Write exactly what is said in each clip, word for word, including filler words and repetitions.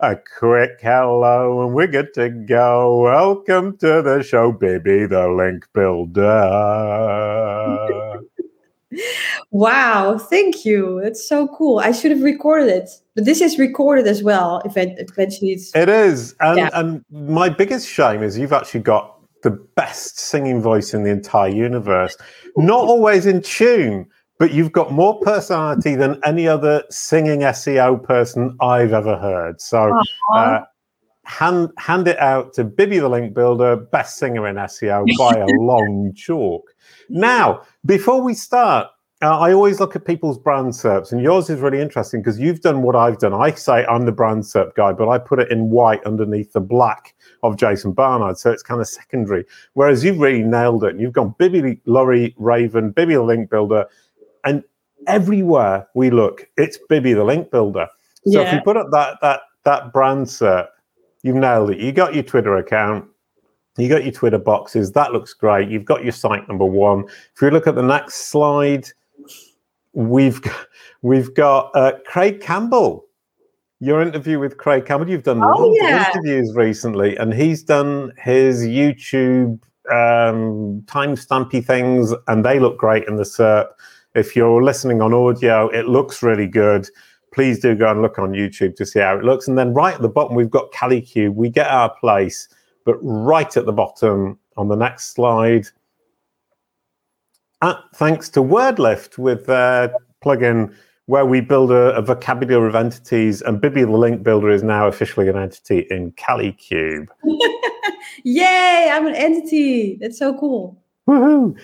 A quick hello, and we're good to go. Welcome to the show, Bibi, the link builder. Wow, thank you. That's so cool. I should have recorded it, but this is recorded as well. If it eventually, it's... it is. And, yeah. and my biggest shame is you've actually got the best singing voice in the entire universe. Not always in tune, but you've got more personality than any other singing S E O person I've ever heard. So uh, hand hand it out to Bibi the Link Builder, best singer in S E O by a long chalk. Now, before we start, uh, I always look at people's brand S E R Ps, and yours is really interesting because you've done what I've done. I say I'm the brand S E R P guy, but I put it in white underneath the black of Jason Barnard, so it's kind of secondary. Whereas you've really nailed it, and you've gone Bibi Lorri Raven, Bibi the Link Builder. And everywhere we look, it's Bibi the Link Builder. So yeah. if you put up that that that brand S E R P, you've nailed it. You got your Twitter account, you got your Twitter boxes. That looks great. You've got your site number one. If you look at the next slide, we've we've got uh, Craig Campbell. Your interview with Craig Campbell. You've done oh, lots yeah. of interviews recently, and he's done his YouTube um, timestampy things, and they look great in the S E R P. If you're listening on audio, it looks really good. Please do go and look on YouTube to see how it looks. And then right at the bottom, we've got Kalicube. We get our place, but right at the bottom on the next slide, at, thanks to WordLift with their plugin where we build a, a vocabulary of entities, and Bibi the Link Builder is now officially an entity in Kalicube. Yay, I'm an entity. That's so cool. Woohoo.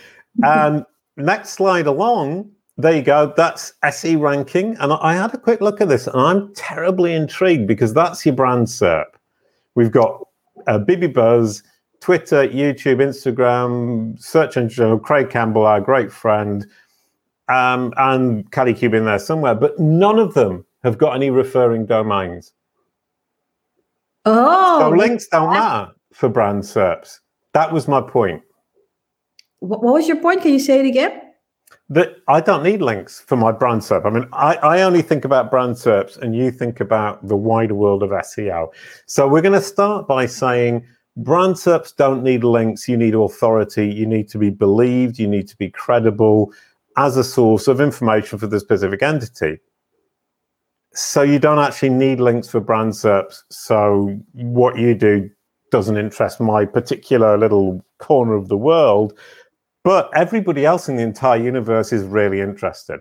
And next slide along, there you go, that's S E ranking. And I had a quick look at this, and I'm terribly intrigued because that's your brand S E R P. We've got uh, Bibi Buzz, Twitter, YouTube, Instagram, Search Engine Journal, Craig Campbell, our great friend, um, and Kalicube in there somewhere. But none of them have got any referring domains. Oh, so links don't matter for brand S E R Ps. That was my point. What was your point? Can you say it again? That I don't need links for my brand S E R P. I mean, I, I only think about brand S E R Ps, and you think about the wider world of S E O. So we're going to start by saying brand S E R Ps don't need links. You need authority. You need to be believed. You need to be credible as a source of information for the specific entity. So you don't actually need links for brand S E R Ps. So what you do doesn't interest my particular little corner of the world. But everybody else in the entire universe is really interested.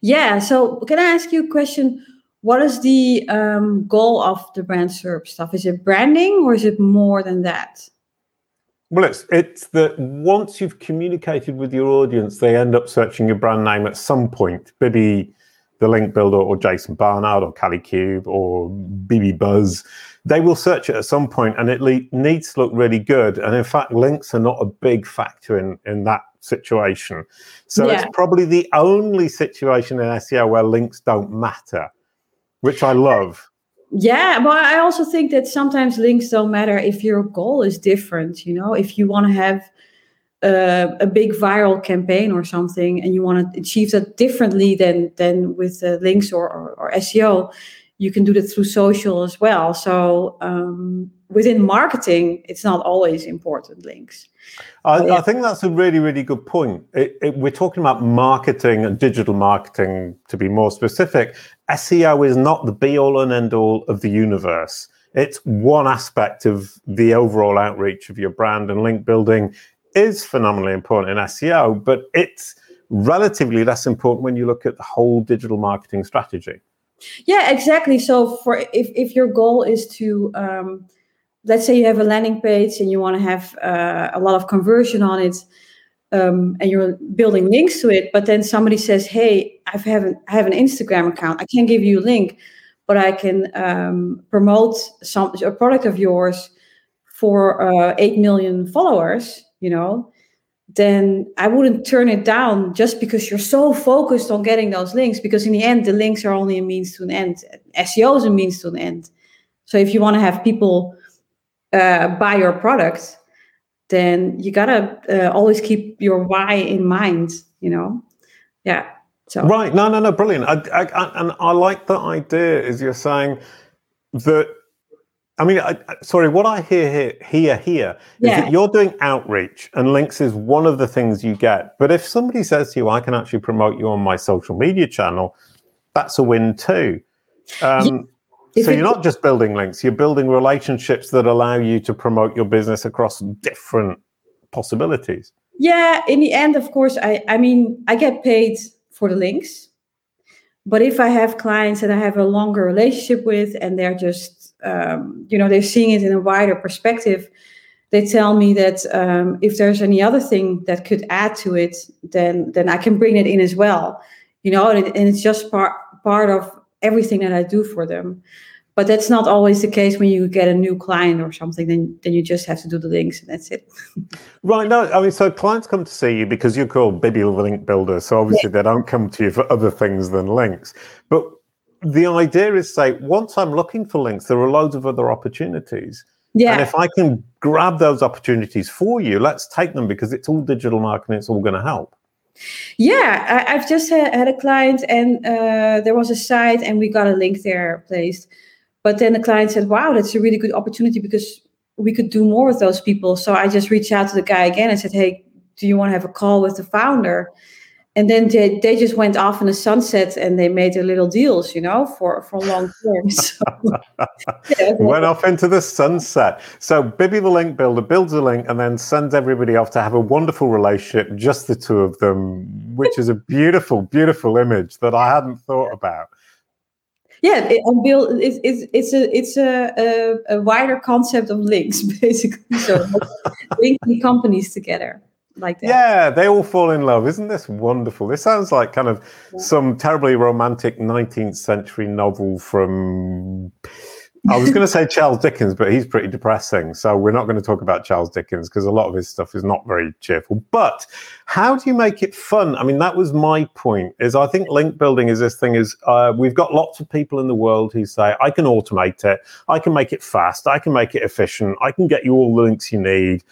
Yeah. So can I ask you a question? What is the um, goal of the brand S E R P stuff? Is it branding, or is it more than that? Well, it's it's that once you've communicated with your audience, they end up searching your brand name at some point. Bibi the Link Builder, or Jason Barnard, or Kalicube, or Bibi Buzz. They will search it at some point, and it le- needs to look really good. And in fact, links are not a big factor in, in that situation. So yeah. it's probably the only situation in S E O where links don't matter, which I love. Yeah, but I also think that sometimes links don't matter if your goal is different. You know, if you want to have uh, a big viral campaign or something, and you want to achieve that differently than, than with uh, links or, or, or S E O, you can do that through social as well. So um, within marketing, it's not always important links. I, yeah. I think that's a really, really good point. It, it, we're talking about marketing and digital marketing, to be more specific. S E O is not the be-all and end-all of the universe. It's one aspect of the overall outreach of your brand, and link building is phenomenally important in S E O, but it's relatively less important when you look at the whole digital marketing strategy. Yeah, exactly. So for if, if your goal is to, um, let's say you have a landing page and you want to have uh, a lot of conversion on it, um, and you're building links to it, but then somebody says, hey, I have an, I have an Instagram account. I can't give you a link, but I can um, promote some a product of yours for uh, eight million followers, you know, then I wouldn't turn it down just because you're so focused on getting those links, because in the end, the links are only a means to an end. S E O is a means to an end. So if you want to have people uh, buy your product, then you got to uh, always keep your why in mind, you know? Yeah. So. Right. No, no, no. Brilliant. I, I, I, and I like that idea, as you're saying, that, I mean, I, sorry, what I hear here, hear, hear is yeah. that you're doing outreach, and links is one of the things you get. But if somebody says to you, I can actually promote you on my social media channel, that's a win too. Um, yeah. So you're not just building links, you're building relationships that allow you to promote your business across different possibilities. Yeah, in the end, of course, I, I mean, I get paid for the links. But if I have clients that I have a longer relationship with, and they're just, um, you know, they're seeing it in a wider perspective, they tell me that um, if there's any other thing that could add to it, then then I can bring it in as well. You know, and, it, and it's just part part of everything that I do for them. But that's not always the case when you get a new client or something, then, then you just have to do the links and that's it. Right. No, I mean, so clients come to see you because you're called Bibi Link Builder. So obviously yeah. they don't come to you for other things than links. But the idea is, say, once I'm looking for links, there are loads of other opportunities. Yeah. And if I can grab those opportunities for you, let's take them, because it's all digital marketing. It's all going to help. Yeah. I, I've just had, had a client, and uh, there was a site and we got a link there placed. But then the client said, wow, that's a really good opportunity because we could do more with those people. So I just reached out to the guy again and said, hey, do you want to have a call with the founder? And then they, they just went off in the sunset and they made their little deals, you know, for, for long term. So, yeah, went off into the sunset. So Bibi the Link Builder builds a link and then sends everybody off to have a wonderful relationship, just the two of them, which is a beautiful, beautiful image that I hadn't thought about. Yeah, it, on build, it, it, it's a it's a, a, a wider concept of links, basically. So linking companies together like that. Yeah, they all fall in love. Isn't this wonderful? This sounds like kind of yeah. some terribly romantic nineteenth century novel from, I was going to say Charles Dickens, but he's pretty depressing. So we're not going to talk about Charles Dickens because a lot of his stuff is not very cheerful. But how do you make it fun? I mean, that was my point, is I think link building is this thing is uh, we've got lots of people in the world who say, I can automate it. I can make it fast. I can make it efficient. I can get you all the links you need.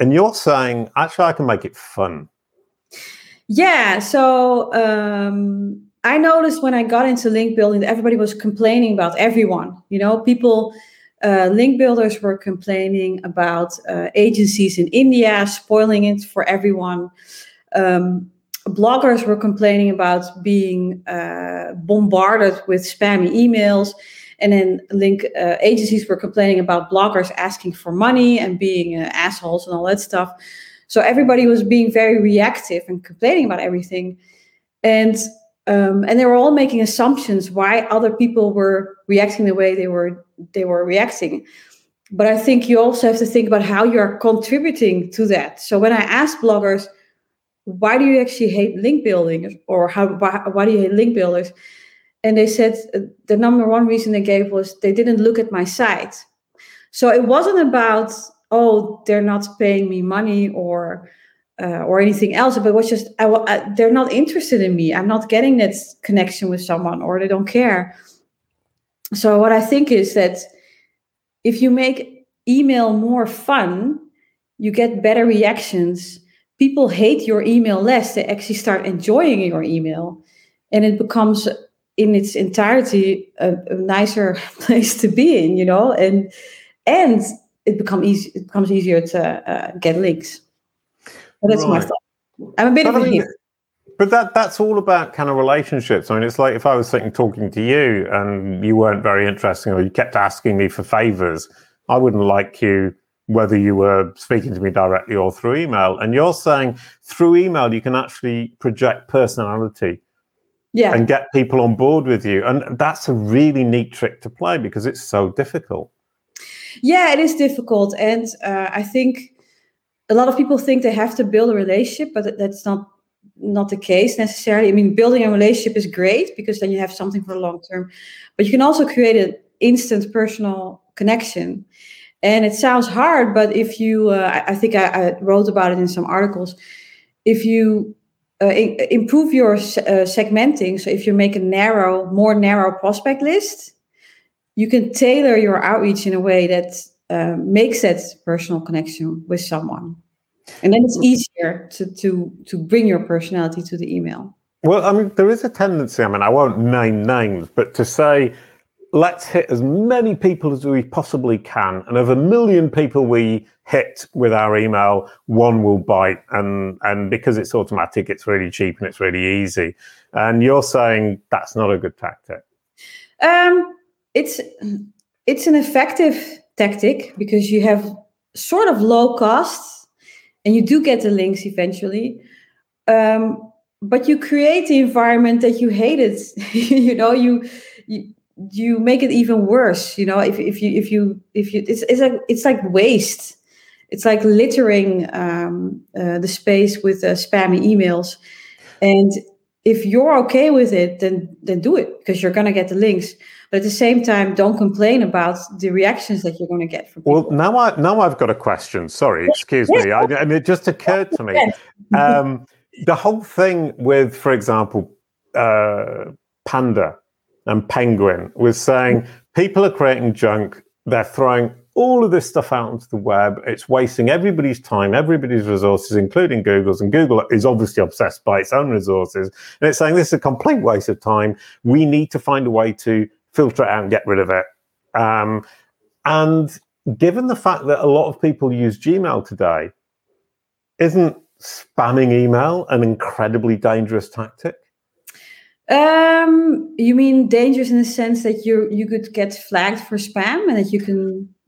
And you're saying, actually, I can make it fun. Yeah. So um I noticed when I got into link building that everybody was complaining about everyone. You know, people, uh, link builders were complaining about uh, agencies in India spoiling it for everyone. Um, bloggers were complaining about being uh, bombarded with spammy emails. And then link uh, agencies were complaining about bloggers asking for money and being uh, assholes and all that stuff. So everybody was being very reactive and complaining about everything. And Um, and they were all making assumptions why other people were reacting the way they were they were reacting. But I think you also have to think about how you're contributing to that. So when I asked bloggers, why do you actually hate link building? Or how why, why do you hate link builders? And they said uh, the number one reason they gave was they didn't look at my site. So it wasn't about, oh, they're not paying me money or... Uh, or anything else, but it was just I, I, they're not interested in me. I'm not getting that connection with someone, or they don't care. So what I think is that if you make email more fun, you get better reactions. People hate your email less. They actually start enjoying your email, and it becomes in its entirety a, a nicer place to be in, you know, and and it, become easy, it becomes easier to uh, get links. Well, that's right. My thought. I'm a bit but of a I mean, hero. But that, that's all about kind of relationships. I mean, it's like if I was sitting talking to you and you weren't very interesting or you kept asking me for favors, I wouldn't like you whether you were speaking to me directly or through email. And you're saying through email, you can actually project personality yeah. and get people on board with you. And that's a really neat trick to play because it's so difficult. Yeah, it is difficult. And uh, I think... a lot of people think they have to build a relationship, but that's not not the case necessarily. I mean, building a relationship is great because then you have something for the long term. But you can also create an instant personal connection. And it sounds hard, but if you, uh, I think I, I wrote about it in some articles, if you uh, in, improve your uh, segmenting, so if you make a narrow, more narrow prospect list, you can tailor your outreach in a way that's, Uh, makes that personal connection with someone, and then it's easier to to to bring your personality to the email. Well, I mean, there is a tendency. I mean, I won't name names, but to say let's hit as many people as we possibly can. And of a million people we hit with our email, one will bite. And, and because it's automatic, it's really cheap and it's really easy. And you're saying that's not a good tactic. Um, it's it's an effective tactic because you have sort of low costs and you do get the links eventually. Um, but you create the environment that you hated. you know, you... you You make it even worse, you know. If if you if you if you, it's it's like it's like waste. It's like littering um, uh, the space with uh, spammy emails. And if you're okay with it, then then do it because you're gonna get the links. But at the same time, don't complain about the reactions that you're gonna get from people. Well, now I now I've got a question. Sorry, excuse me. I, and it just occurred to me. Um, the whole thing with, for example, uh, Panda. And Penguin was saying, people are creating junk. They're throwing all of this stuff out onto the web. It's wasting everybody's time, everybody's resources, including Google's. And Google is obviously obsessed by its own resources. And it's saying, this is a complete waste of time. We need to find a way to filter it out and get rid of it. Um, and given the fact that a lot of people use Gmail today, isn't spamming email an incredibly dangerous tactic? Um, you mean dangerous in the sense that you you could get flagged for spam and that you can...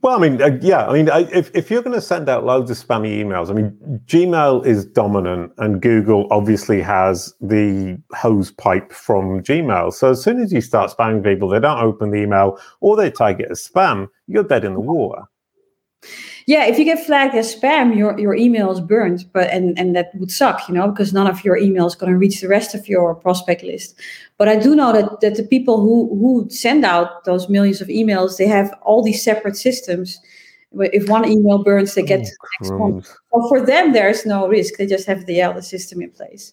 Well, I mean, uh, yeah, I mean, I, if, if you're going to send out loads of spammy emails, I mean, Gmail is dominant and Google obviously has the hose pipe from Gmail. So as soon as you start spamming people, they don't open the email or they tag it as spam, you're dead in the water. Yeah, if you get flagged as spam, your your email is burned, but and, and that would suck, you know, because none of your email is going to reach the rest of your prospect list. But I do know that, that the people who, who send out those millions of emails, they have all these separate systems. If one email burns, they get oh, the next one. Well, for them, there's no risk. They just have the other system in place.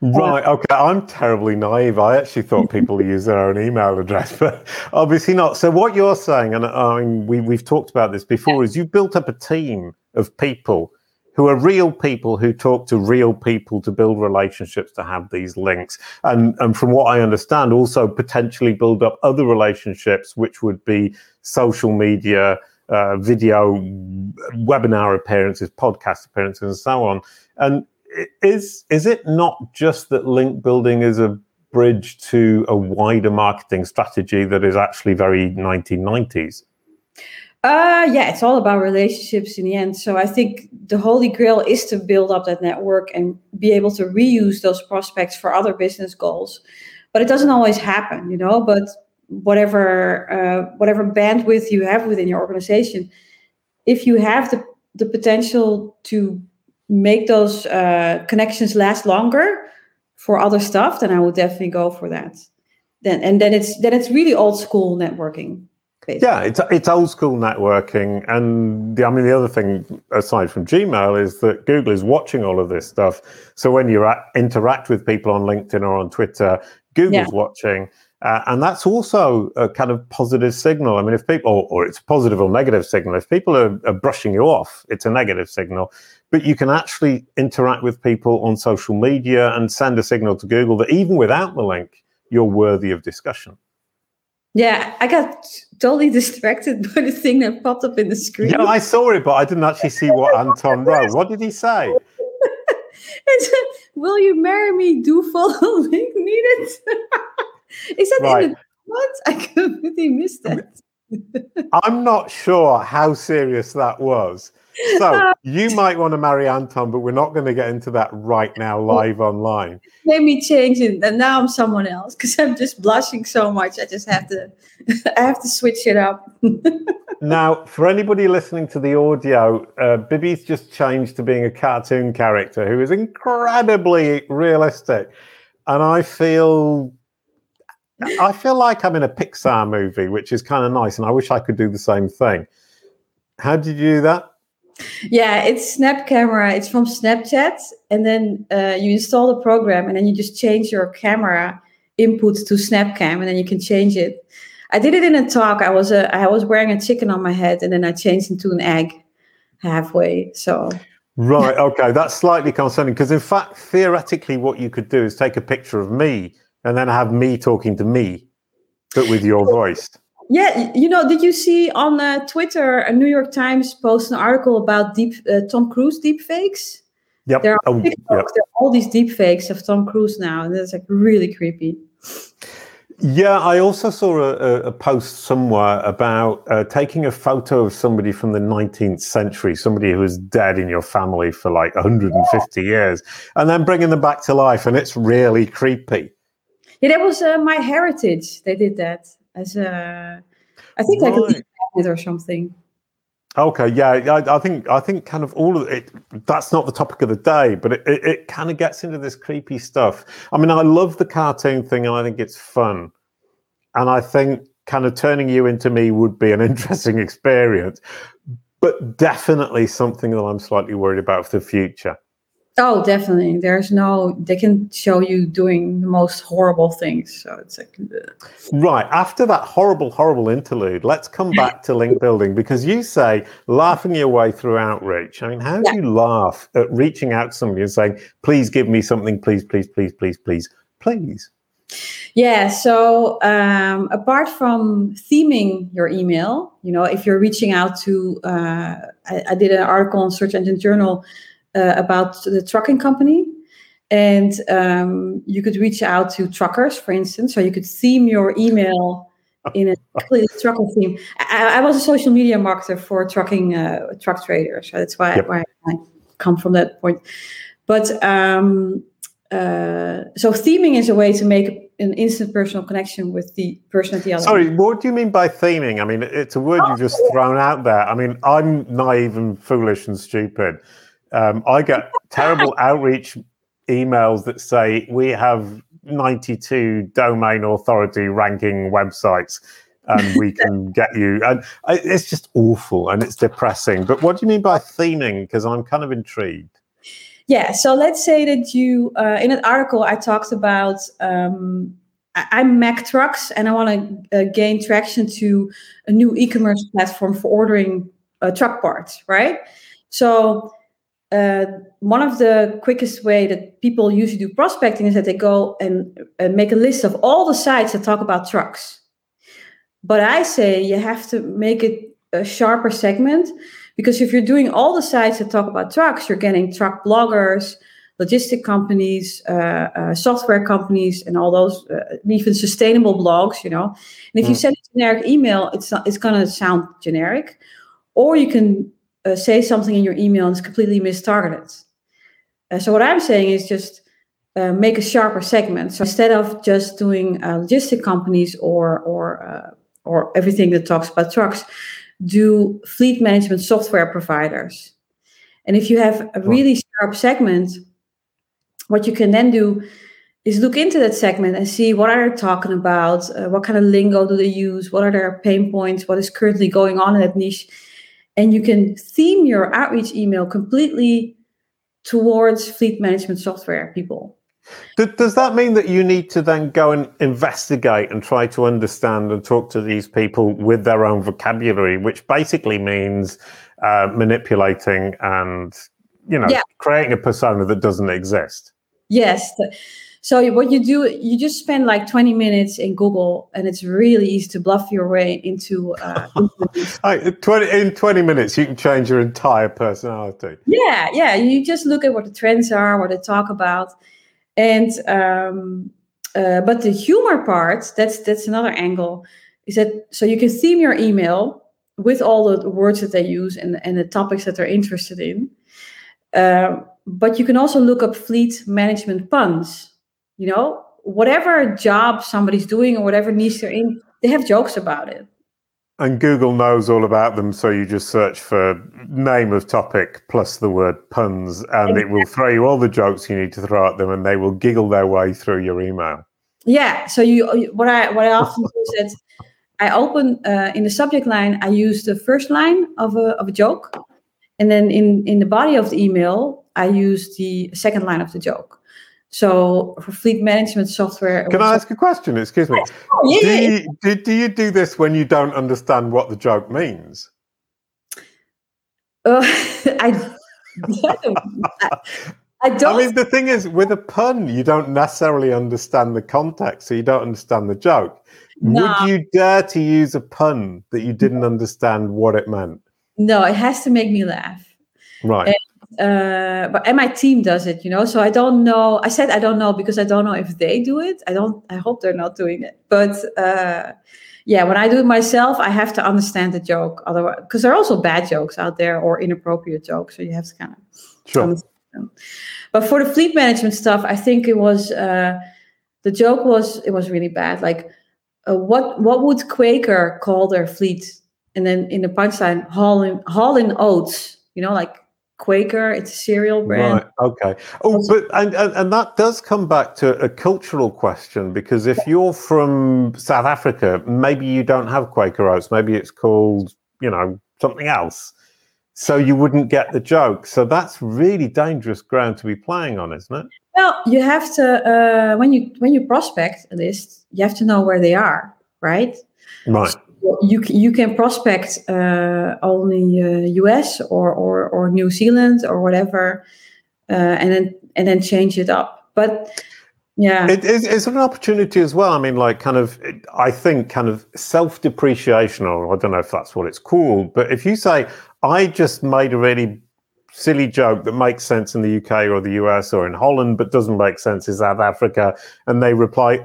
Right, uh, okay. I'm terribly naive. I actually thought people use their own email address, but obviously not. So what you're saying, and I mean, we, we've talked about this before, yeah. is you've built up a team of people who are real people who talk to real people to build relationships, to have these links. And, and from what I understand, also potentially build up other relationships, which would be social media, Uh, video, webinar appearances, podcast appearances, and so on. And is is it not just that link building is a bridge to a wider marketing strategy that is actually very nineteen nineties? Uh, yeah, it's all about relationships in the end. So I think the holy grail is to build up that network and be able to reuse those prospects for other business goals. But it doesn't always happen, you know, but... whatever uh, whatever bandwidth you have within your organization, if you have the, the potential to make those uh, connections last longer for other stuff, then I would definitely go for that. Then and then it's then it's really old school networking. Basically. Yeah, it's it's old school networking, and the, I mean the other thing aside from Gmail is that Google is watching all of this stuff. So when you at, interact with people on LinkedIn or on Twitter, Google's yeah. watching. Uh, and that's also a kind of positive signal. I mean, if people, or, or it's a positive or negative signal. If people are, are brushing you off, it's a negative signal. But you can actually interact with people on social media and send a signal to Google that even without the link, you're worthy of discussion. Yeah, I got totally distracted by the thing that popped up in the screen. Yeah, I saw it, but I didn't actually see what Anton wrote. What did he say? It's, will you marry me? Do follow link needed? Is that right. in the what? I completely missed that. I'm not sure how serious that was. So you might want to marry Anton, but we're not going to get into that right now live online. Let me change it. And now I'm someone else because I'm just blushing so much. I just have to I have to switch it up. Now, for anybody listening to the audio, uh, Bibi's just changed to being a cartoon character who is incredibly realistic. And I feel... I feel like I'm in a Pixar movie, which is kind of nice, and I wish I could do the same thing. How did you do that? Yeah, it's Snap Camera. It's from Snapchat, and then uh, you install the program, and then you just change your camera input to SnapCam, and then you can change it. I did it in a talk. I was a, I was wearing a chicken on my head, and then I changed into an egg halfway, so... Right, okay, that's slightly concerning, because in fact, theoretically, what you could do is take a picture of me and then have me talking to me, but with your voice. Yeah, you know, did you see on uh, Twitter a New York Times post an article about deep uh, Tom Cruise deepfakes? Yep. There are, oh, yep. There are all these deepfakes of Tom Cruise now, and that's like really creepy. Yeah, I also saw a, a post somewhere about uh, taking a photo of somebody from the nineteenth century, somebody who was dead in your family for like one hundred fifty yeah. years, and then bringing them back to life, and it's really creepy. Yeah, that was uh, My Heritage. They did that as a, I think right. like a or something. Okay, yeah, I, I think I think kind of all of it. That's not the topic of the day, but it, it, it kind of gets into this creepy stuff. I mean, I love the cartoon thing, and I think it's fun, and I think kind of turning you into me would be an interesting experience, but definitely something that I'm slightly worried about for the future. Oh, definitely. There's no. They can show you doing the most horrible things. So it's like. Ugh. Right after that horrible, horrible interlude, let's come back to link building, because you say laughing your way through outreach. I mean, how yeah. do you laugh at reaching out to somebody and saying, "Please give me something, please, please, please, please, please, please"? Yeah. So um, apart from theming your email, you know, if you're reaching out to, uh, I, I did an article on Search Engine Journal. Uh, about the trucking company, and um, you could reach out to truckers, for instance, so you could theme your email in a completely trucker theme. I, I was a social media marketer for trucking uh, truck traders, so that's why, yep. why I come from that point. But um, uh, so theming is a way to make an instant personal connection with the person at the other. Sorry, end. What do you mean by theming? I mean, it's a word oh, you've just yeah. thrown out there. I mean, I'm naive and foolish and stupid. Um, I get terrible outreach emails that say we have ninety-two domain authority ranking websites and we can get you. And I, it's just awful and it's depressing. But what do you mean by theming? Because I'm kind of intrigued. Yeah. So let's say that you, uh, in an article, I talked about um, I- I'm Mack Trucks and I want to uh, gain traction to a new e-commerce platform for ordering uh, truck parts, right? So Uh, one of the quickest way that people usually do prospecting is that they go and uh, make a list of all the sites that talk about trucks. But I say you have to make it a sharper segment, because if you're doing all the sites that talk about trucks, you're getting truck bloggers, logistic companies, uh, uh, software companies, and all those uh, even sustainable blogs, you know. And if mm. you send a generic email, it's not, it's going to sound generic. Or you can Uh, say something in your email and it's completely mistargeted. Uh, so what I'm saying is just uh, make a sharper segment. So instead of just doing uh, logistic companies or or uh, or everything that talks about trucks, do fleet management software providers. And if you have a really sharp segment, what you can then do is look into that segment and see what are they talking about, uh, what kind of lingo do they use, what are their pain points, what is currently going on in that niche. And you can theme your outreach email completely towards fleet management software people. Does that mean that you need to then go and investigate and try to understand and talk to these people with their own vocabulary, which basically means uh, manipulating and, you know, yeah. creating a persona that doesn't exist? Yes. So what you do, you just spend like twenty minutes in Google, and it's really easy to bluff your way into. Uh, into in twenty minutes, you can change your entire personality. Yeah, yeah. You just look at what the trends are, what they talk about, and um, uh, but the humor part, that's that's another angle. Is that so? You can theme your email with all the words that they use and and the topics that they're interested in, uh, but you can also look up fleet management puns. You know, whatever job somebody's doing or whatever niche they're in, they have jokes about it. And Google knows all about them, so you just search for name of topic plus the word puns, and exactly. It will throw you all the jokes you need to throw at them, and they will giggle their way through your email. Yeah, so you what I what I often do is that I open, uh, in the subject line, I use the first line of a, of a joke, and then in, in the body of the email, I use the second line of the joke. So for fleet management software... Can I ask a question? Excuse me. Oh, yeah, do, yeah, yeah. You, do, do you do this when you don't understand what the joke means? Uh, I, don't, I, I don't... I mean, the thing is, with a pun, you don't necessarily understand the context, so you don't understand the joke. Nah. Would you dare to use a pun that you didn't understand what it meant? No, it has to make me laugh. Right. And, uh, but and my team does it, you know. So I don't know. I said I don't know because I don't know if they do it. I don't. I hope they're not doing it. But uh, yeah, when I do it myself, I have to understand the joke. Otherwise, because there are also bad jokes out there or inappropriate jokes, so you have to kind of sure. understand them. But for the fleet management stuff, I think it was uh, the joke was it was really bad. Like, uh, what what would Quaker call their fleet? And then in the punchline, haul in, haul in oats, you know, like Quaker, it's a cereal brand. Right, okay. Oh, but and, and that does come back to a cultural question, because if you're from South Africa, maybe you don't have Quaker oats. Maybe it's called, you know, something else. So you wouldn't get the joke. So that's really dangerous ground to be playing on, isn't it? Well, you have to, uh, when you when you prospect a list, you have to know where they are, right? Right. So You you can prospect uh, only uh, U S or, or or New Zealand or whatever, uh, and then and then change it up. But yeah, it, it's, it's an opportunity as well. I mean, like kind of, I think kind of self-depreciation, or I don't know if that's what it's called. But if you say, I just made a really silly joke that makes sense in the U K or the U S or in Holland, but doesn't make sense in South Africa, and they reply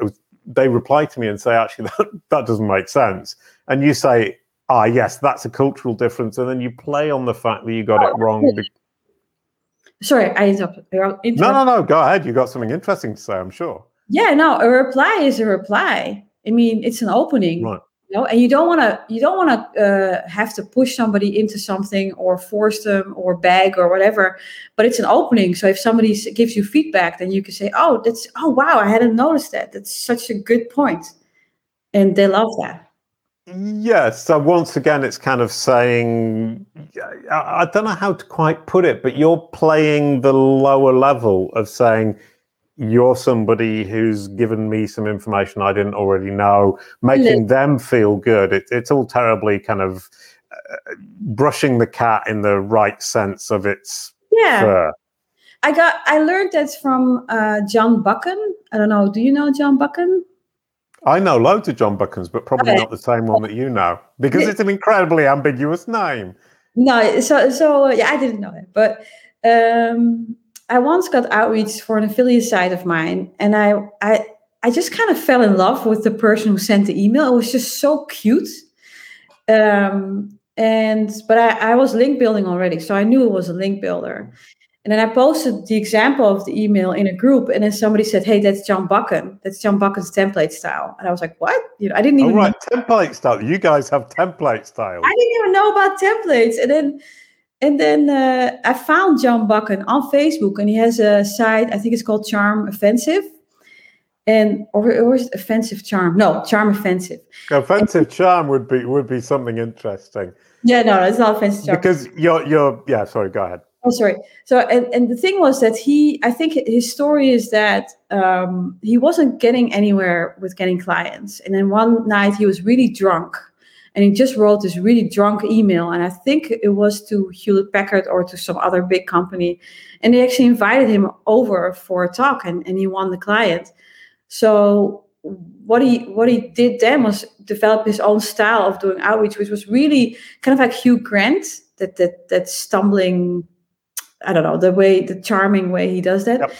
they reply to me and say, actually, that, that doesn't make sense. And you say, ah, yes, that's a cultural difference. And then you play on the fact that you got oh, it wrong. Sorry, I interrupted. Interrupt. No, no, no, go ahead. You got something interesting to say, I'm sure. Yeah, no, a reply is a reply. I mean, it's an opening. Right. You know? And you don't want to you don't want to uh, have to push somebody into something or force them or beg or whatever. But it's an opening. So if somebody gives you feedback, then you can say, oh, that's oh, wow, I hadn't noticed that. That's such a good point. And they love that. Yes. So once again, it's kind of saying, I don't know how to quite put it, but you're playing the lower level of saying, you're somebody who's given me some information I didn't already know, making them feel good. It, it's all terribly kind of uh, brushing the cat in the right sense of its yeah. fur. I got. I learned that from uh, John Buchan. I don't know. Do you know John Buchan? I know loads of John Buchans, but probably okay. not the same one that you know, because it's an incredibly ambiguous name. No, so so yeah, I didn't know that, but um, I once got outreach for an affiliate site of mine, and I I I just kind of fell in love with the person who sent the email. It was just so cute, um, and but I, I was link building already, so I knew it was a link builder. And then I posted the example of the email in a group, and then somebody said, "Hey, that's John Buchan. That's John Buchan's template style." And I was like, "What?" You know, I didn't even. Oh, right, know. Template style. You guys have template style. I didn't even know about templates. And then, and then uh, I found John Buchan on Facebook, and he has a site. I think it's called Charm Offensive, and or, or is it Offensive Charm? No, Charm Offensive. Offensive and, Charm would be would be something interesting. Yeah, no, no, it's not Offensive Charm because you're you're yeah. Sorry, go ahead. Oh, sorry. So, and, and the thing was that he, I think his story is that um, he wasn't getting anywhere with getting clients. And then one night he was really drunk and he just wrote this really drunk email. And I think it was to Hewlett Packard or to some other big company. And they actually invited him over for a talk, and, and he won the client. So what he what he did then was develop his own style of doing outreach, which was really kind of like Hugh Grant, that that that stumbling... I don't know, the way, the charming way he does that. Yep.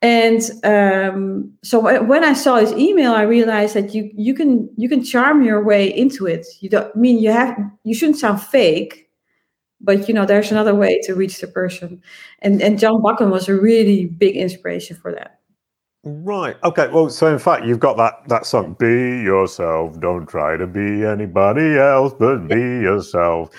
And um, so w- when I saw his email, I realized that you you can you can charm your way into it. You don't I mean you have you shouldn't sound fake, but you know there's another way to reach the person. And and John Buchan was a really big inspiration for that. Right. Okay. Well, so in fact, you've got that that song, "Be Yourself. Don't try to be anybody else, but be yourself."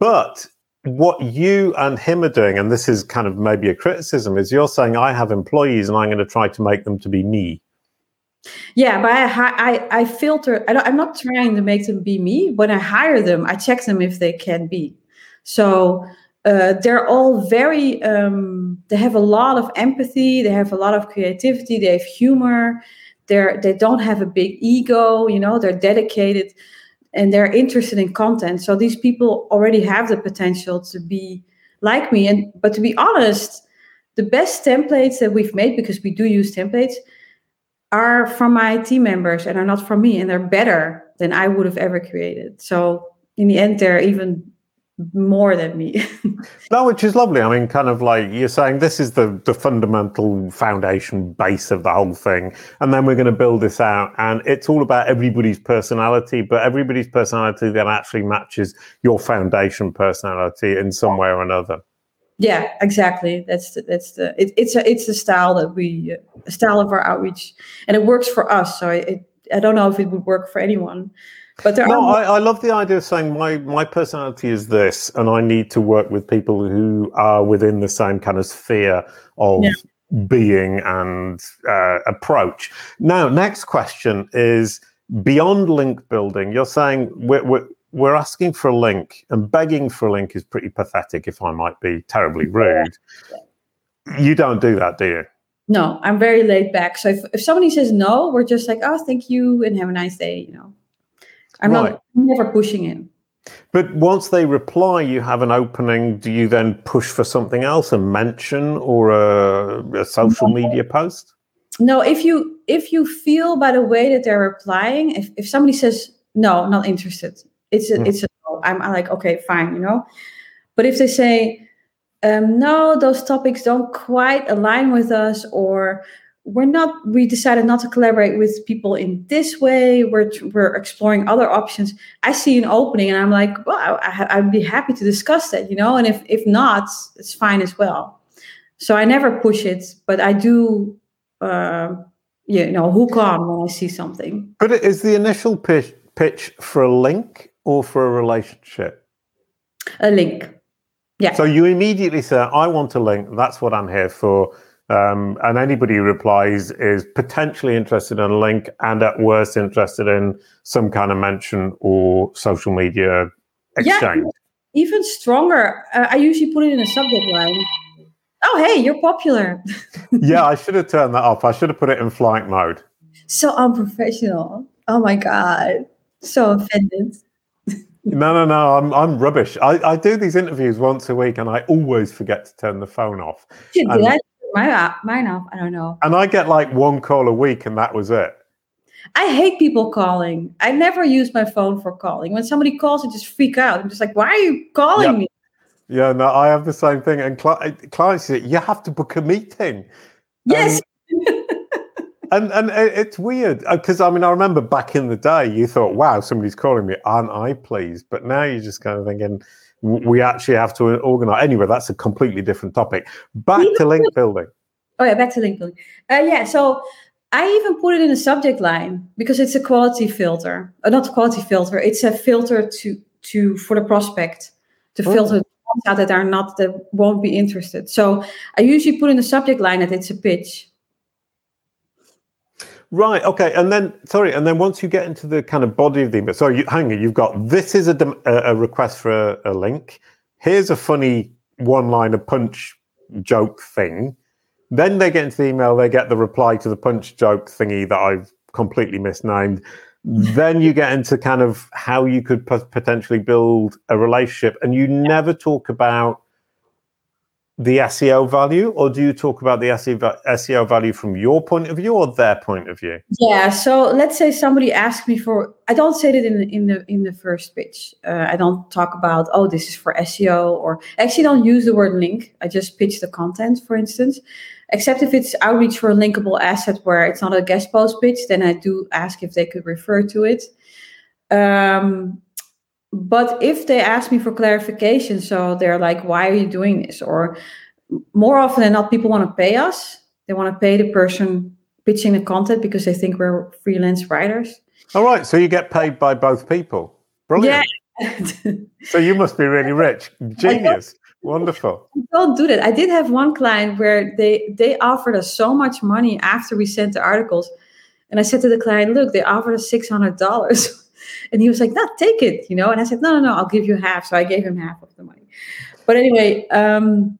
But what you and him are doing, and this is kind of maybe a criticism, is you're saying, I have employees and I'm going to try to make them to be me. Yeah, but I I, I filter. I don't, I'm not trying to make them be me. When I hire them, I check them if they can be. So uh, they're all very, um, they have a lot of empathy. They have a lot of creativity. They have humor. They're, they don't have a big ego. You know, they're dedicated. And they're interested in content. So these people already have the potential to be like me. And but to be honest, the best templates that we've made, because we do use templates, are from my team members and are not from me, and they're better than I would have ever created. So in the end, they're even more than me. No, which is lovely. I mean, kind of like you're saying, this is the, the fundamental foundation base of the whole thing. And then we're going to build this out. And it's all about everybody's personality, but everybody's personality that actually matches your foundation personality in some way or another. Yeah, exactly. That's the, that's the it, it's a, it's the style that we uh, style of our outreach, and it works for us. So I it, I don't know if it would work for anyone, but there no, are. I, I love the idea of saying my my personality is this, and I need to work with people who are within the same kind of sphere of yeah. being and uh, approach. Now, next question is beyond link building. You're saying we're. we're We're asking for a link, and begging for a link is pretty pathetic, if I might be terribly rude. You don't do that, do you? No, I'm very laid back. So if, if somebody says no, we're just like, oh, thank you and have a nice day. You know, I'm right. not I'm never pushing it. But once they reply, you have an opening. Do you then push for something else, a mention or a, a social no. media post? No, if you if you feel by the way that they're replying, if, if somebody says no, not interested. It's a, it's a no. I'm, I'm like, okay, fine, you know. But if they say, um, no, those topics don't quite align with us, or we're not, we decided not to collaborate with people in this way, we're we're exploring other options. I see an opening and I'm like, well, I, I'd be happy to discuss that, you know. And if, if not, it's fine as well. So I never push it, but I do... Uh, you know, hook on when I see something. But is the initial pitch, pitch for a link or for a relationship? A link, yeah. So you immediately say, I want a link, that's what I'm here for. Um, and anybody who replies is potentially interested in a link and at worst interested in some kind of mention or social media exchange. Yeah, even stronger. Uh, I usually put it in a subject line. Oh, hey, you're popular. Yeah, I should have turned that off. I should have put it in flight mode. So unprofessional. Oh, my God. So offended. No, no, no, I'm I'm rubbish. I, I do these interviews once a week and I always forget to turn the phone off. Should and, I turn mine off? I don't know. And I get like one call a week and that was it. I hate people calling. I never use my phone for calling. When somebody calls, I just freak out. I'm just like, why are you calling yep. me? Yeah, no, I have the same thing. And cl- clients say, you have to book a meeting. Yes. Um, And and it's weird because, I mean, I remember back in the day, you thought, wow, somebody's calling me, aren't I pleased? But now you're just kind of thinking, we actually have to organize. Anyway, that's a completely different topic. Back to link building. Oh, yeah, back to link building. Uh, yeah, so I even put it in a subject line because it's a quality filter. Uh, not a quality filter. It's a filter to to for the prospect to filter oh. out that are not, that won't be interested. So I usually put in the subject line that it's a pitch. Right. Okay. And then, sorry. And then once you get into the kind of body of the email, so you, hang on, you've got, this is a, dem- a request for a, a link. Here's a funny one-liner punch joke thing. Then they get into the email, they get the reply to the punch joke thingy that I've completely misnamed. Then you get into kind of how you could p- potentially build a relationship, and you never talk about the S E O value, or do you talk about the S E O value from your point of view or their point of view? Yeah, so let's say somebody asked me for, I don't say that in the in the, in the first pitch. Uh, I don't talk about, oh, this is for S E O, or I actually don't use the word link. I just pitch the content, for instance, except if it's outreach for a linkable asset where it's not a guest post pitch, then I do ask if they could refer to it. Um But if they ask me for clarification, so they're like, why are you doing this? Or more often than not, people want to pay us. They want to pay the person pitching the content because they think we're freelance writers. All right. So you get paid by both people. Brilliant. Yeah. So you must be really rich. Genius. Wonderful. I don't do that. I did have one client where they, they offered us so much money after we sent the articles. And I said to the client, look, they offered us six hundred dollars. And he was like, no, take it, you know. And I said, no, no, no, I'll give you half. So I gave him half of the money. But anyway, um,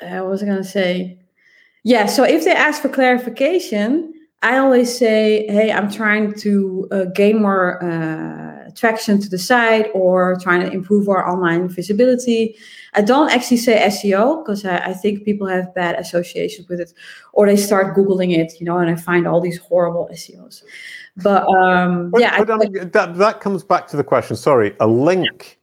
I was going to say, yeah, so if they ask for clarification, I always say, hey, I'm trying to uh, gain more uh, traction to the site, or trying to improve our online visibility. I don't actually say S E O, because I, I think people have bad associations with it, or they start Googling it, you know, and I find all these horrible S E Os. But um, but, yeah. But I, I mean, that, that comes back to the question. Sorry, a link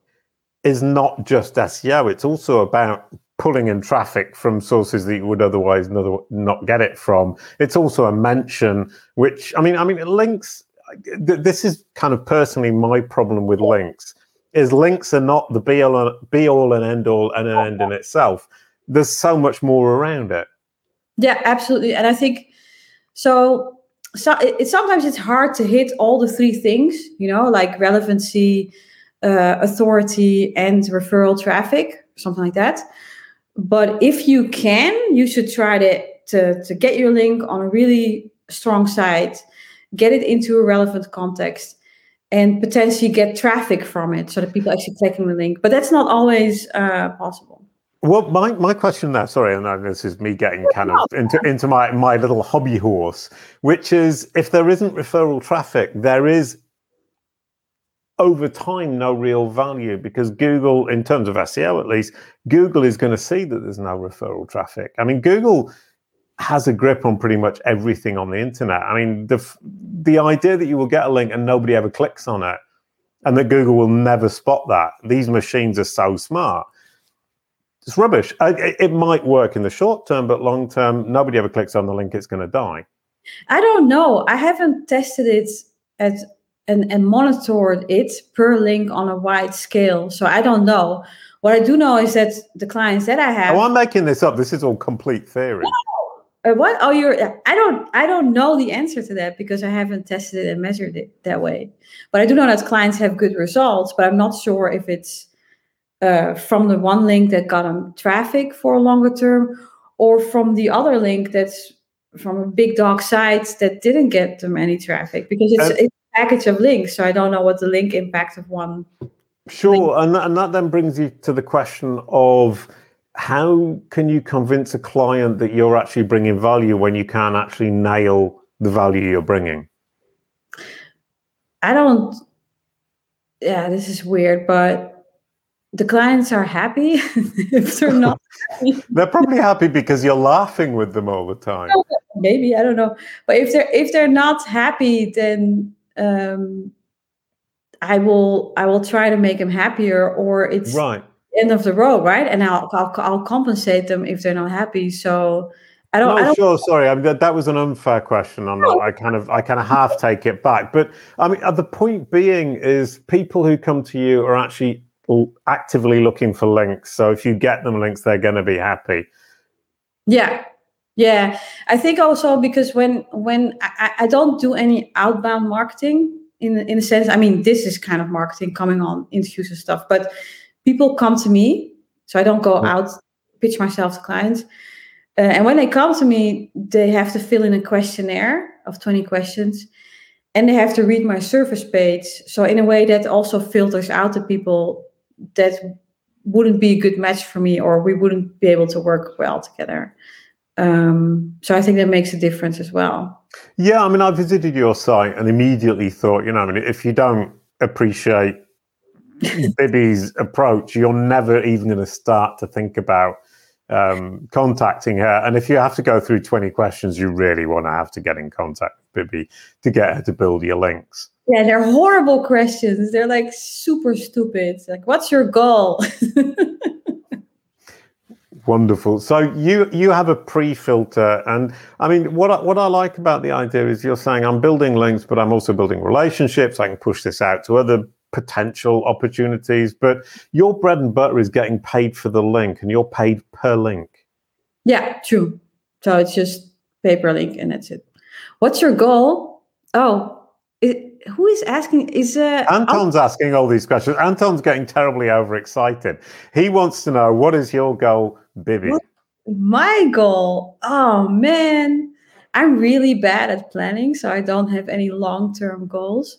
yeah. is not just S E O. It's also about pulling in traffic from sources that you would otherwise not get it from. It's also a mention, which, I mean, I mean, links, this is kind of personally my problem with links, is links are not the be all, be all and end all and an end in itself. There's so much more around it. Yeah, absolutely. And I think, so, so it, sometimes it's hard to hit all the three things, you know, like relevancy, uh, authority, and referral traffic, something like that. But if you can, you should try to, to, to get your link on a really strong site, get it into a relevant context, and potentially get traffic from it so that people actually clicking the link. But that's not always uh, possible. Well, my, my question there, sorry, and this is me getting kind of into, into my, my little hobby horse, which is, if there isn't referral traffic, there is over time no real value, because Google, in terms of S E O at least, Google is going to see that there's no referral traffic. I mean, Google has a grip on pretty much everything on the internet. I mean, the the idea that you will get a link and nobody ever clicks on it, and that Google will never spot that, these machines are so smart, it's rubbish. It, it might work in the short term, but long term, nobody ever clicks on the link, it's going to die. I don't know. I haven't tested it at And, and monitored it per link on a wide scale. So I don't know. What I do know is that the clients that I have. Oh, I'm making this up. This is all complete theory. No. Uh, what? Oh, you're. I don't. I don't know the answer to that, because I haven't tested it and measured it that way. But I do know that clients have good results. But I'm not sure if it's uh, from the one link that got them traffic for a longer term, or from the other link that's from a big dog site that didn't get them any traffic, because it's. Um, it's package of links, so I don't know what the link impact of one. Sure, and that, and that then brings you to the question of, how can you convince a client that you're actually bringing value when you can't actually nail the value you're bringing? I don't, yeah, this is weird, but the clients are happy if they're not happy. They're probably happy because you're laughing with them all the time. Maybe, I don't know. But if they're if they're not happy, then Um, I will. I will try to make them happier, or it's right. the end of the road, right? And I'll, I'll I'll compensate them if they're not happy. So I don't. No, I don't sure. Sorry, I mean, that, that was an unfair question. I'm not. I kind of. I kind of half take it back. But I mean, the point being is, people who come to you are actually actively looking for links. So if you get them links, they're going to be happy. Yeah. Yeah, I think also because when when I, I don't do any outbound marketing in in a sense. I mean, this is kind of marketing coming on interviews and stuff, but people come to me, so I don't go out, pitch myself to clients. Uh, and when they come to me, they have to fill in a questionnaire of twenty questions, and they have to read my service page. So in a way, that also filters out the people that wouldn't be a good match for me, or we wouldn't be able to work well together. Um, so I think that makes a difference as well. Yeah, I mean, I visited your site and immediately thought, you know, I mean, if you don't appreciate Bibi's approach, you're never even going to start to think about um, contacting her. And if you have to go through twenty questions, you really want to have to get in contact with Bibi to get her to build your links. Yeah, they're horrible questions. They're like super stupid. It's like, what's your goal? Wonderful. So you you have a pre-filter, and I mean, what I, what I like about the idea is you're saying, I'm building links, but I'm also building relationships. I can push this out to other potential opportunities. But your bread and butter is getting paid for the link, and you're paid per link. Yeah, true. So it's just pay per link, and that's it. What's your goal? Oh, it, who is asking? Is uh, Anton's I'll- asking all these questions. Anton's getting terribly overexcited. He wants to know, what is your goal, Bibi? What, my goal? Oh, man. I'm really bad at planning, so I don't have any long-term goals.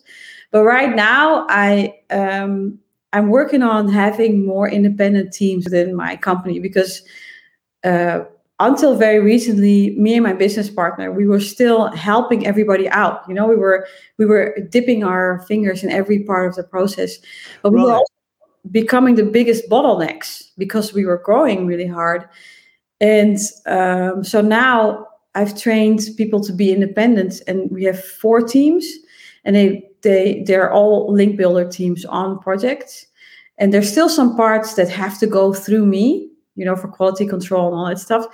But right now, I, um, I'm working on having more independent teams within my company, because uh, until very recently, me and my business partner, we were still helping everybody out. You know, we were we were dipping our fingers in every part of the process. But right. we were also becoming the biggest bottlenecks because we were growing really hard. And um, so now I've trained people to be independent, and we have four teams, and they they they're all link builder teams on projects. And there's still some parts that have to go through me, you know, for quality control and all that stuff.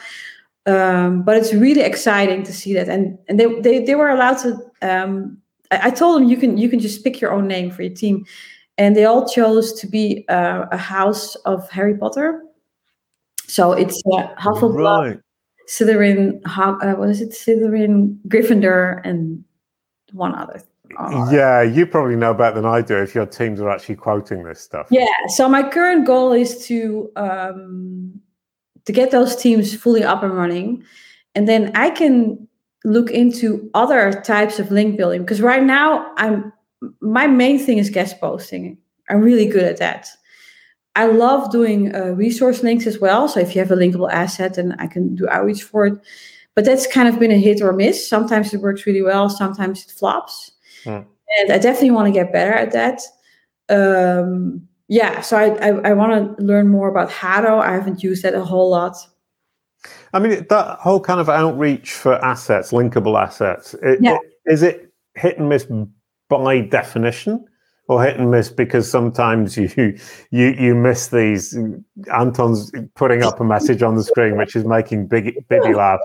Um, but it's really exciting to see that. And and they they, they were allowed to, um, I, I told them, you can you can just pick your own name for your team. And they all chose to be uh, a house of Harry Potter. So it's uh, Hufflepuff, right. Slytherin, uh, what is it? Slytherin, Gryffindor, and one other. Oh. Yeah, you probably know better than I do if your teams are actually quoting this stuff. Yeah, so my current goal is to um, to get those teams fully up and running, and then I can look into other types of link building, because right now I'm my main thing is guest posting. I'm really good at that. I love doing uh, resource links as well. So if you have a linkable asset, then I can do outreach for it. But that's kind of been a hit or miss. Sometimes it works really well. Sometimes it flops. Mm. And I definitely want to get better at that. Um, yeah, so I, I, I want to learn more about Hado. I haven't used that a whole lot. I mean, that whole kind of outreach for assets, linkable assets, it, yeah. it, is it hit and miss by definition, or hit and miss because sometimes you you you miss these? Anton's putting up a message on the screen which is making Big, Bibi laugh.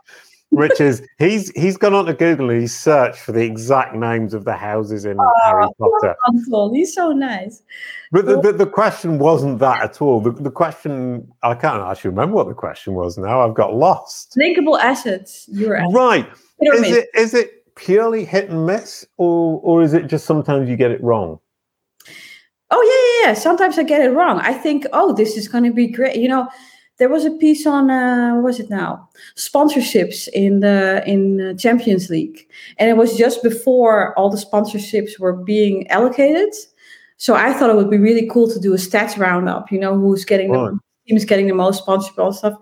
Which is, he's he's gone on to Google and he's searched for the exact names of the houses in oh, Harry Potter. Wonderful. He's so nice. But the, the, the question wasn't that at all. The, the question, I can't actually remember what the question was now. I've got lost. Linkable assets. You're asking. Right. Is it, is it purely hit and miss, or, or is it just sometimes you get it wrong? Oh, yeah, yeah, yeah. Sometimes I get it wrong. I think, oh, this is going to be great. You know, there was a piece on uh, what was it now? Sponsorships in the in Champions League, and it was just before all the sponsorships were being allocated. So I thought it would be really cool to do a stats roundup. You know, who's getting oh. the teams getting the most sponsorships and stuff.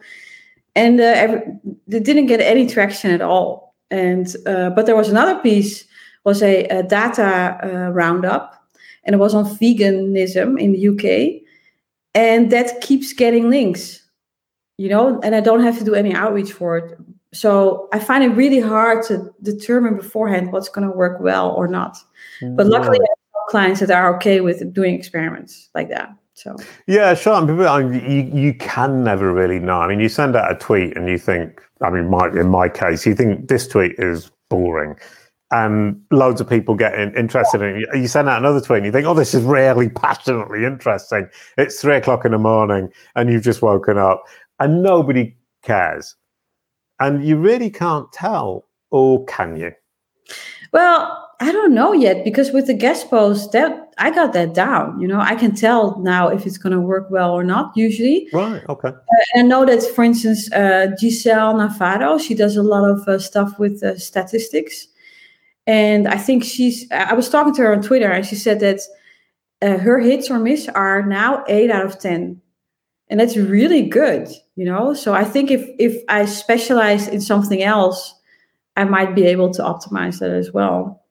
And uh, every, they didn't get any traction at all. And uh, but there was another piece, was a, a data uh, roundup, and it was on veganism in the U K, and that keeps getting links. You know, and I don't have to do any outreach for it. So I find it really hard to determine beforehand what's going to work well or not. But luckily, I have clients that are okay with doing experiments like that. So yeah, sure. I mean, you, you can never really know. I mean, you send out a tweet and you think, I mean, my, in my case, you think this tweet is boring. And loads of people get interested in it. You send out another tweet and you think, oh, this is really passionately interesting. It's three o'clock in the morning and you've just woken up. And nobody cares. And you really can't tell, or can you? Well, I don't know yet, because with the guest post, that I got that down. You know, I can tell now if it's going to work well or not, usually. Right, okay. Uh, and I know that, for instance, uh, Giselle Navarro, she does a lot of uh, stuff with uh, statistics. And I think she's, I was talking to her on Twitter, and she said that uh, her hits or miss are now eight out of ten. And that's really good, you know? So I think if, if I specialize in something else, I might be able to optimize that as well.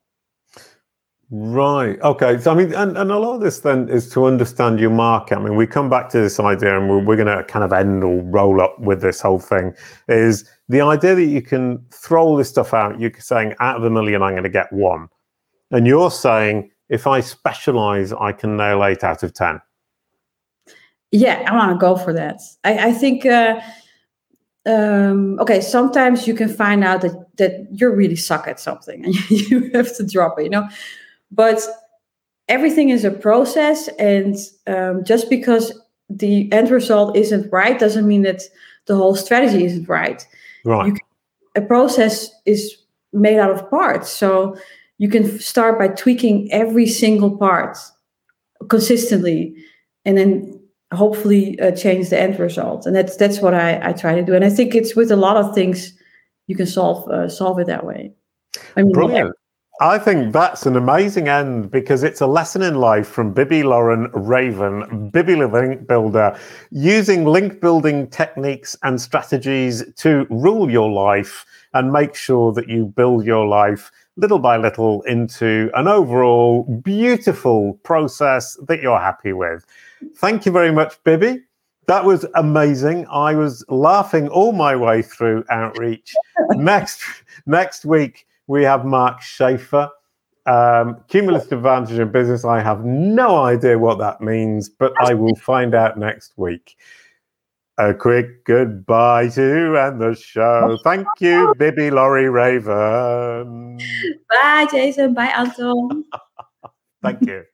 Right. Okay. So, I mean, and, and a lot of this then is to understand your market. I mean, we come back to this idea, and we're, we're going to kind of end or roll up with this whole thing, is the idea that you can throw this stuff out. You're saying, out of a million, I'm going to get one. And you're saying, if I specialize, I can nail eight out of ten. Yeah, I want to go for that. I, I think, uh, um, okay, sometimes you can find out that, that you really suck at something and you have to drop it, you know. But everything is a process, and um, just because the end result isn't right doesn't mean that the whole strategy isn't right. Right. You can, a process is made out of parts, so you can start by tweaking every single part consistently, and then hopefully uh, change the end result. And that's that's what I, I try to do. And I think it's with a lot of things, you can solve uh, solve it that way. I mean, brilliant. I think that's an amazing end, because it's a lesson in life from Bibi Lorri Raven, Bibi Link Builder, using link building techniques and strategies to rule your life and make sure that you build your life little by little into an overall beautiful process that you're happy with. Thank you very much, Bibi. That was amazing. I was laughing all my way through Outreach. Next, next week, we have Mark Schaefer. Um, cumulative advantage in business. I have no idea what that means, but I will find out next week. A quick goodbye to end the show. Thank you, Bibi Lorri Raven. Bye, Jason. Bye, Anton. Thank you.